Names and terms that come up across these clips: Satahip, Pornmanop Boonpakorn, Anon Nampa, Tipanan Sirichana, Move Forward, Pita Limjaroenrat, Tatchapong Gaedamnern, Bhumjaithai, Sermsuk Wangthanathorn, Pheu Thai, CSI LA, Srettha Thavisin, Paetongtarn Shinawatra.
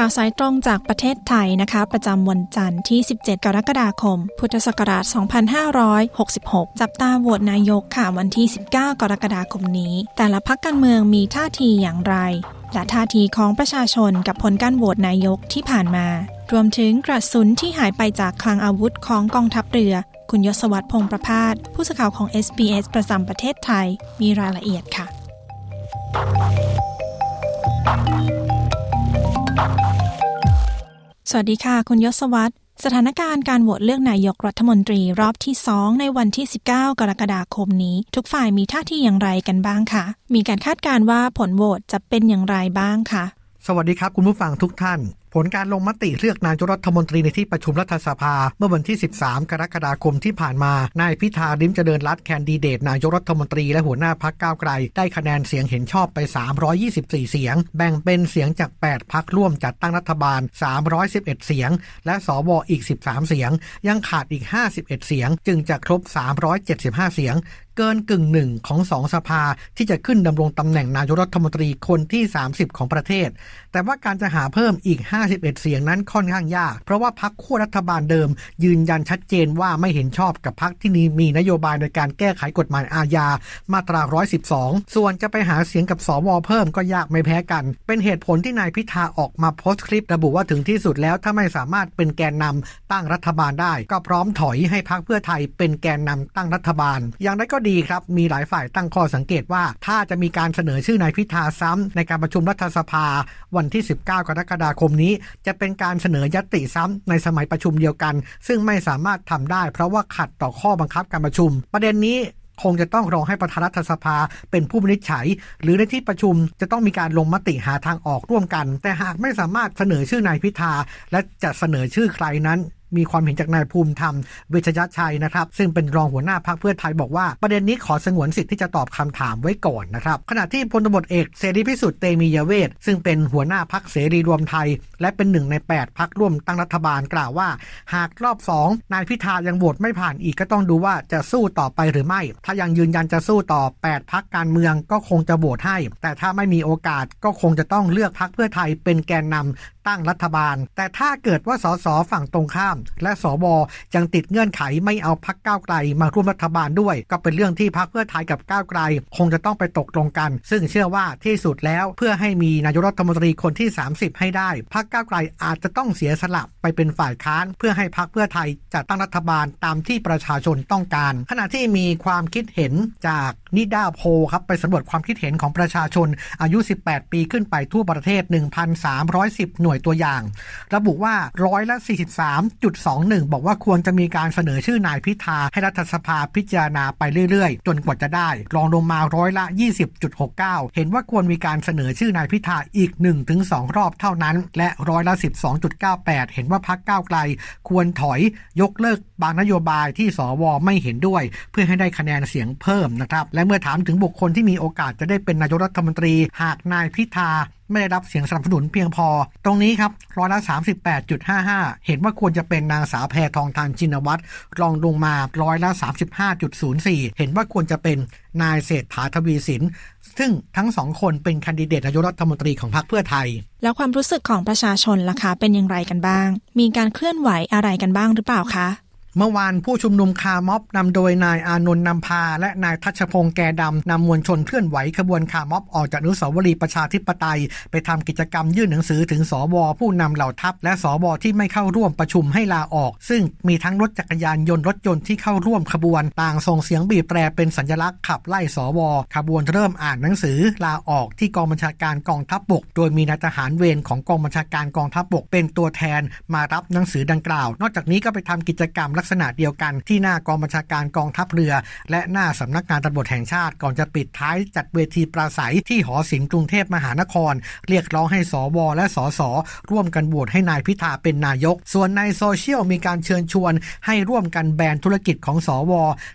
ข่าวสายตรงจากประเทศไทยนะคะประจำวันจันทร์ที่17กรกฎาคมพุทธศักราช2566จับตาโหวตนายกค่ะวันที่19กรกฎาคมนี้แต่ละพรรคการเมืองมีท่าทีอย่างไรและท่าทีของประชาชนกับผลการโหวตนายกที่ผ่านมารวมถึงกระสุนที่หายไปจากคลังอาวุธของกองทัพเรือคุณยศวัฒน์พงษ์ประภาสผู้สื่อข่าวของ SBS ประจำประเทศไทยมีรายละเอียดค่ะสวัสดีค่ะคุณยศวัฒน์สถานการณ์การโหวตเลือกนายกรัฐมนตรีรอบที่2ในวันที่19กรกฎาคมนี้ทุกฝ่ายมีท่าทีอย่างไรกันบ้างคะมีการคาดการณ์ว่าผลโหวตจะเป็นอย่างไรบ้างคะสวัสดีครับคุณผู้ฟังทุกท่านผลการลงมติเลือกนายกรัฐมนตรีในที่ประชุมรัฐสภาเมื่อวันที่13กรกฎาคมที่ผ่านมานายพิธาลิ้มเจริญรัตน์แคนดิเดตนายกรัฐมนตรีและหัวหน้าพรรคก้าวไกลได้คะแนนเสียงเห็นชอบไป324เสียงแบ่งเป็นเสียงจาก8พรรคร่วมจัดตั้งรัฐบาล311เสียงและสวอีก13เสียงยังขาดอีก51เสียงจึงจะครบ375เสียงเกินกึ่งหนึ่งของ2สภาที่จะขึ้นดำรงตำแหน่งนายกรัฐมนตรีคนที่30ของประเทศแต่ว่าการจะหาเพิ่มอีก51เสียงนั้นค่อนข้างยากเพราะว่าพรรคขั้วรัฐบาลเดิมยืนยันชัดเจนว่าไม่เห็นชอบกับพรรคที่มีนโยบายในการแก้ไขกฎหมายอาญามาตรา112ส่วนจะไปหาเสียงกับสวเพิ่มก็ยากไม่แพ้กันเป็นเหตุผลที่นายพิธาออกมาโพสต์คลิประบุว่าถึงที่สุดแล้วถ้าไม่สามารถเป็นแกนนำตั้งรัฐบาลได้ก็พร้อมถอยให้พรรคเพื่อไทยเป็นแกนนำตั้งรัฐบาลอย่างไรก็ดีครับมีหลายฝ่ายตั้งข้อสังเกตว่าถ้าจะมีการเสนอชื่อนายพิธาซ้ำในการประชุมรัฐสภาวันที่19กรกฎาคมนี้จะเป็นการเสนอญัตติซ้ำในสมัยประชุมเดียวกันซึ่งไม่สามารถทำได้เพราะว่าขัดต่อข้อบังคับการประชุมประเด็นนี้คงจะต้องรอให้ประธานรัฐสภาเป็นผู้วินิจฉัยหรือในที่ประชุมจะต้องมีการลงมติหาทางออกร่วมกันแต่หากไม่สามารถเสนอชื่อนายพิธาและจะเสนอชื่อใครนั้นมีความเห็นจากนายภูมิธรรมเวชยชัยนะครับซึ่งเป็นรองหัวหน้าพรรคเพื่อไทยบอกว่าประเด็นนี้ขอสงวนสิทธิ์ที่จะตอบคำถามไว้ก่อนนะครับขณะที่พลตบเอกเสรีพิสุทธิ์เตมียเวทซึ่งเป็นหัวหน้าพรรคเสรีรวมไทยและเป็น1ใน8พรรคร่วมตั้งรัฐบาลกล่าวว่าหากรอบ2นายพิธายังโหวตไม่ผ่านอีกก็ต้องดูว่าจะสู้ต่อไปหรือไม่ถ้ายังยืนยันจะสู้ต่อ8พรรคการเมืองก็คงจะโหวตให้แต่ถ้าไม่มีโอกาสก็คงจะต้องเลือกพรรคเพื่อไทยเป็นแกนนำตั้งรัฐบาลแต่ถ้าเกิดว่าสสฝั่งตรงข้ามและสวยังติดเงื่อนไขไม่เอาพรรคก้าวไกลมาร่วมรัฐบาลด้วยก็เป็นเรื่องที่พรรคเพื่อไทยกับก้าวไกลคงจะต้องไปตกลงกันซึ่งเชื่อว่าที่สุดแล้วเพื่อให้มีนายกรัฐมนตรีคนที่30ให้ได้พรรคก้าวไกลอาจจะต้องเสียสละไปเป็นฝ่ายค้านเพื่อให้พรรคเพื่อไทยจัดตั้งรัฐบาลตามที่ประชาชนต้องการขณะที่มีความคิดเห็นจากนิดาโพครับไปสำรวจความคิดเห็นของประชาชนอายุ18ปีขึ้นไปทั่วประเทศ 1,310 หน่วยตัวอย่างระบุว่า43.21% บอกว่าควรจะมีการเสนอชื่อนายพิธาให้รัฐสภาพิจารณาไปเรื่อยๆจนกว่าจะได้รองลงมา20.69% เห็นว่าควรมีการเสนอชื่อนายพิธาอีก 1-2 รอบเท่านั้นและ12.98% เห็นว่าพรรคก้าวไกลควรถอยยกเลิกบางนโยบายที่สวไม่เห็นด้วยเพื่อให้ได้คะแนนเสียงเพิ่มนะครับและเมื่อถามถึงบุคคลที่มีโอกาสจะได้เป็นนายกรัฐมนตรีหากนายพิธาไม่ได้รับเสียงสนับสนุนเพียงพอตรงนี้ครับ 38.55% เห็นว่าควรจะเป็นนางสาวแพทองธารชินวัตรรองลงมา 35.04% เห็นว่าควรจะเป็นนายเศรษฐาทวีสินซึ่งทั้ง2คนเป็นแคนดิเดตนายกรัฐมนตรีของพรรคเพื่อไทยแล้วความรู้สึกของประชาชนล่ะคะเป็นอย่างไรกันบ้างมีการเคลื่อนไหวอะไรกันบ้างหรือเปล่าคะเมื่อวานผู้ชุมนุมคาร์ม็อบนำโดยนายอานนท์นำพาและนายทัชพงษ์แกดำนำมวลชนเคลื่อนไหวขบวนคาร์ม็อบออกจากอนุสาวรีย์ประชาธิปไตยไปทำกิจกรรมยื่นหนังสือถึงสวผู้นำเหล่าทัพและสวที่ไม่เข้าร่วมประชุมให้ลาออกซึ่งมีทั้งรถจักรยานยนต์รถยนต์ที่เข้าร่วมขบวนต่างส่งเสียงบีบแตรเป็นสัญลักษณ์ขับไล่สวขบวนเริ่มอ่านหนังสือลาออกที่กองบัญชาการกองทัพบกโดยมีนายทหารเวรของกองบัญชาการกองทัพบกเป็นตัวแทนมารับหนังสือดังกล่าวนอกจากนี้ก็ไปทำกิจกรรม กษณะเดียวกันที่หน้ากองบัญชาการกองทัพเรือและหน้าสำนักงานตำรวจแห่งชาติก่อนจะปิดท้ายจัดเวทีปราศัยที่หอศิลป์กรุงเทพมหานครเรียกร้องให้สวและสสร่วมกันโหวตให้นายพิธาเป็นนายกส่วนในโซเชียลมีการเชิญชวนให้ร่วมกันแบนธุรกิจของสว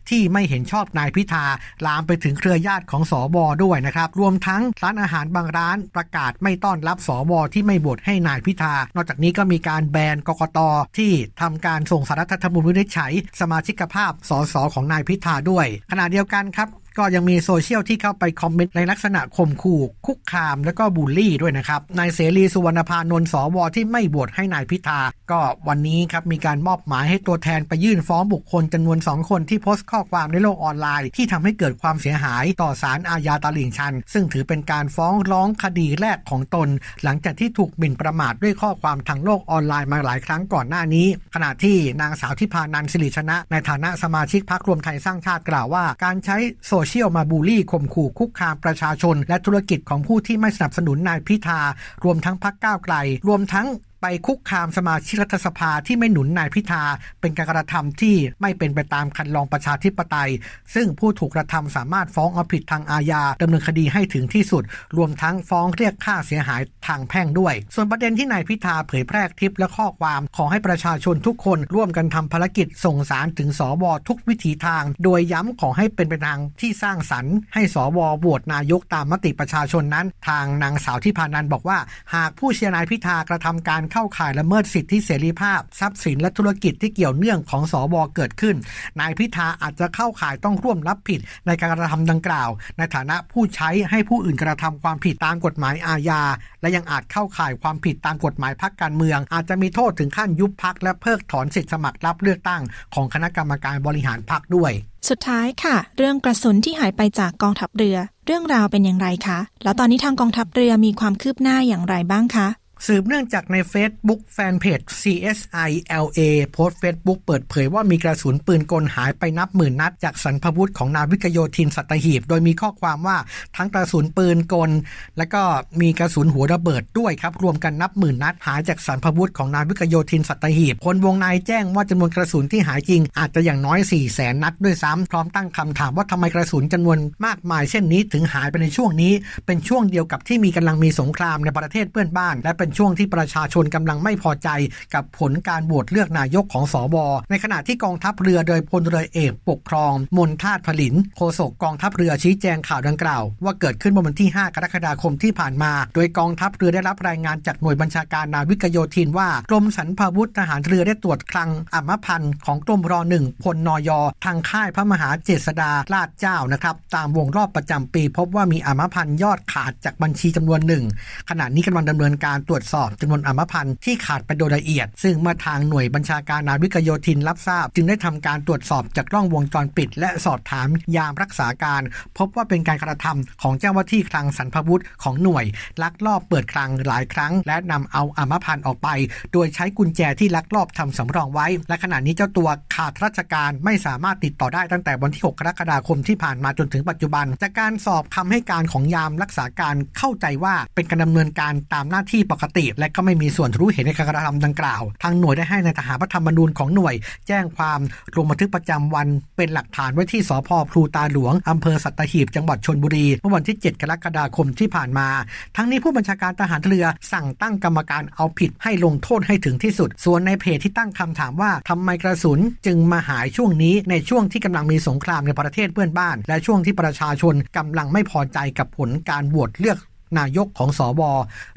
ที่ไม่เห็นชอบนายพิธาลามไปถึงเครือญาติของสวด้วยนะครับรวมทั้งร้านอาหารบางร้านประกาศไม่ต้อนรับสวที่ไม่โหวตให้นายพิธานอกจากนี้ก็มีการแบนกกต.ที่ทำการส่งสารรัฐธรรมนูญวินิจฉัยสมาชิกภาพสสของนายพิธาด้วยขณะเดียวกันครับก็ยังมีโซเชียลที่เข้าไปคอมเมนต์ในลักษณะข่มขู่คุกคามและก็บูลลี่ด้วยนะครับนายเสรีสุวรรณพานนท์สวที่ไม่โหวตให้นายพิธาก็วันนี้ครับมีการมอบหมายให้ตัวแทนไปยื่นฟ้องบุคคลจำนวน2คนที่โพสต์ข้อความในโลกออนไลน์ที่ทำให้เกิดความเสียหายต่อศาลอาญาตลิ่งชันซึ่งถือเป็นการฟ้องร้องคดีแรกของตนหลังจากที่ถูกหมิ่นประมาทด้วยข้อความทางโลกออนไลน์มาหลายครั้งก่อนหน้านี้ขณะที่นางสาวทิพานันท์สิริชนะในฐานะสมาชิกพรรครวมไทยสร้างชาติกล่าวว่าการใช้โซเชียลมาบูลลี่ข่มขู่คุกคามประชาชนและธุรกิจของผู้ที่ไม่สนับสนุนนายพิธารวมทั้งพรรคก้าวไกลรวมทั้งไปคุกคามสมาชิกรัฐสภาที่ไม่หนุนนายพิธาเป็นการกระทำที่ไม่เป็นไปตามคันลองประชาธิปไตยซึ่งผู้ถูกกระทำสามารถฟ้องเอาผิดทางอาญาดำเนินคดีให้ถึงที่สุดรวมทั้งฟ้องเรียกค่าเสียหายทางแพ่งด้วยส่วนประเด็นที่นายพิธาเผยแพร่คลิปและข้อความขอให้ประชาชนทุกคนร่วมกันทำภารกิจส่งสารถึงสวทุกวิถีทางโดยย้ำขอให้เป็นไปทางที่สร้างสรรค์ให้สวโหวตนายกตามมติประชาชนนั้นทางนางสาวทิพานันท์บอกว่าหากผู้เชียร์นายพิธากระทำการเข้าข่ายละเมิดสิทธิเสรีภาพทรัพย์สินและธุรกิจที่เกี่ยวเนื่องของสวเกิดขึ้นนายพิธาอาจจะเข้าข่ายต้องร่วมรับผิดในการกระทำดังกล่าวในฐานะผู้ใช้ให้ผู้อื่นกระทำความผิดตามกฎหมายอาญาและยังอาจเข้าข่ายความผิดตามกฎหมายพรรคการเมืองอาจจะมีโทษถึงขั้นยุบพรรคและเพิกถอนสิทธิสมัครรับเลือกตั้งของคณะกรรมการบริหารพรรคด้วยสุดท้ายค่ะเรื่องกระสุนที่หายไปจากกองทัพเรือเรื่องราวเป็นอย่างไรคะแล้วตอนนี้ทางกองทัพเรือมีความคืบหน้าอย่างไรบ้างคะสืบเนื่องจากใน Facebook แฟนเพจ CSI LA โพสต์ Facebook เปิดเผยว่ามีกระสุนปืนกลหายไปนับหมื่นนัดจากสันพวุธของนาวิกโยธินสัตหีบโดยมีข้อความว่าทั้งกระสุนปืนกลและก็มีกระสุนหัวระเบิดด้วยครับรวมกันนับหมื่นนัดหายจากสันพวุธของนาวิกโยธินสัตหีบคนวงในแจ้งว่าจำนวนกระสุนที่หายจริงอาจจะอย่างน้อย 400,000 นัดด้วยซ้ำพร้อมตั้งคำถามว่าทำไมกระสุนจำนวนมากมายเช่นนี้ถึงหายไปในช่วงนี้เป็นช่วงเดียวกับที่มีกำลังมีสงครามในประเทศเพื่อนบ้านและเป็นช่วงที่ประชาชนกำลังไม่พอใจกับผลการโหวตเลือกนายกของสวในขณะที่กองทัพเรือโดยพลเรือเอกปกครองมนธาตุผลินโฆษกกองทัพเรือชี้แจงข่าวดังกล่าวว่าเกิดขึ้นเมื่อวันที่5กรกฎาคมที่ผ่านมาโดยกองทัพเรือได้รับรายงานจากหน่วยบัญชาการนาวิกโยธินว่ากรมสรรพาวุธทหารเรือได้ตรวจคลังอัมพันธ์ของกรมร.1 พลนย.ทางค่ายพระมหาเจษฎาลาดเจ้านะครับตามวงรอบประจำปีพบว่ามีอัมพันธ์ยอดขาดจากบัญชีจำนวนหนึ่งขณะนี้กำลังดำเนินการตรวจสอบจำนวนอัมพันธ์ที่ขาดไปโดยละเอียดซึ่งเมื่อทางหน่วยบัญชาการนาวิกโยธินรับทราบจึงได้ทำการตรวจสอบจากกล้องวงจรปิดและสอบถามยามรักษาการพบว่าเป็นการกระทำของเจ้าหน้าที่คลังสรรพาวุธของหน่วยลักลอบเปิดคลังหลายครั้งและนำเอาอัมพันธ์ออกไปโดยใช้กุญแจที่ลักลอบทำสำรองไว้และขณะนี้เจ้าตัวขาดราชการไม่สามารถติดต่อได้ตั้งแต่วันที่6กรกฎาคมที่ผ่านมาจนถึงปัจจุบันจากการสอบคำให้การของยามรักษาการเข้าใจว่าเป็นการดำเนินการตามหน้าที่ปกติและก็ไม่มีส่วนรู้เห็นในการกระทำดังกล่าวทางหน่วยได้ให้นายทหารพระธรรมนูญของหน่วยแจ้งความลงบันทึกประจำวันเป็นหลักฐานไว้ที่สภ.พลูตาหลวงอำเภอสัตหีบจังหวัดชลบุรีเมื่อวันที่7กรกฎาคมที่ผ่านมาทั้งนี้ผู้บัญชาการทหารเรือสั่งตั้งกรรมการเอาผิดให้ลงโทษให้ถึงที่สุดส่วนในเพจที่ตั้งคำถามว่าทำไมกระสุนจึงมาหายช่วงนี้ในช่วงที่กำลังมีสงครามในประเทศเพื่อนบ้านและช่วงที่ประชาชนกำลังไม่พอใจกับผลการโหวตเลือกนายกของสว.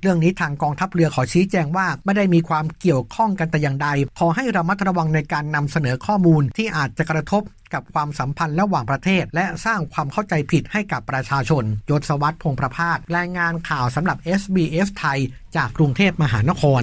เรื่องนี้ทางกองทัพเรือขอชี้แจงว่าไม่ได้มีความเกี่ยวข้องกันแต่อย่างใดขอให้ระมัดระวังในการนำเสนอข้อมูลที่อาจจะกระทบกับความสัมพันธ์ระหว่างประเทศและสร้างความเข้าใจผิดให้กับประชาชนยศวัฒน์พงษ์ประภาสรายงานข่าวสำหรับ SBS ไทยจากกรุงเทพมหานคร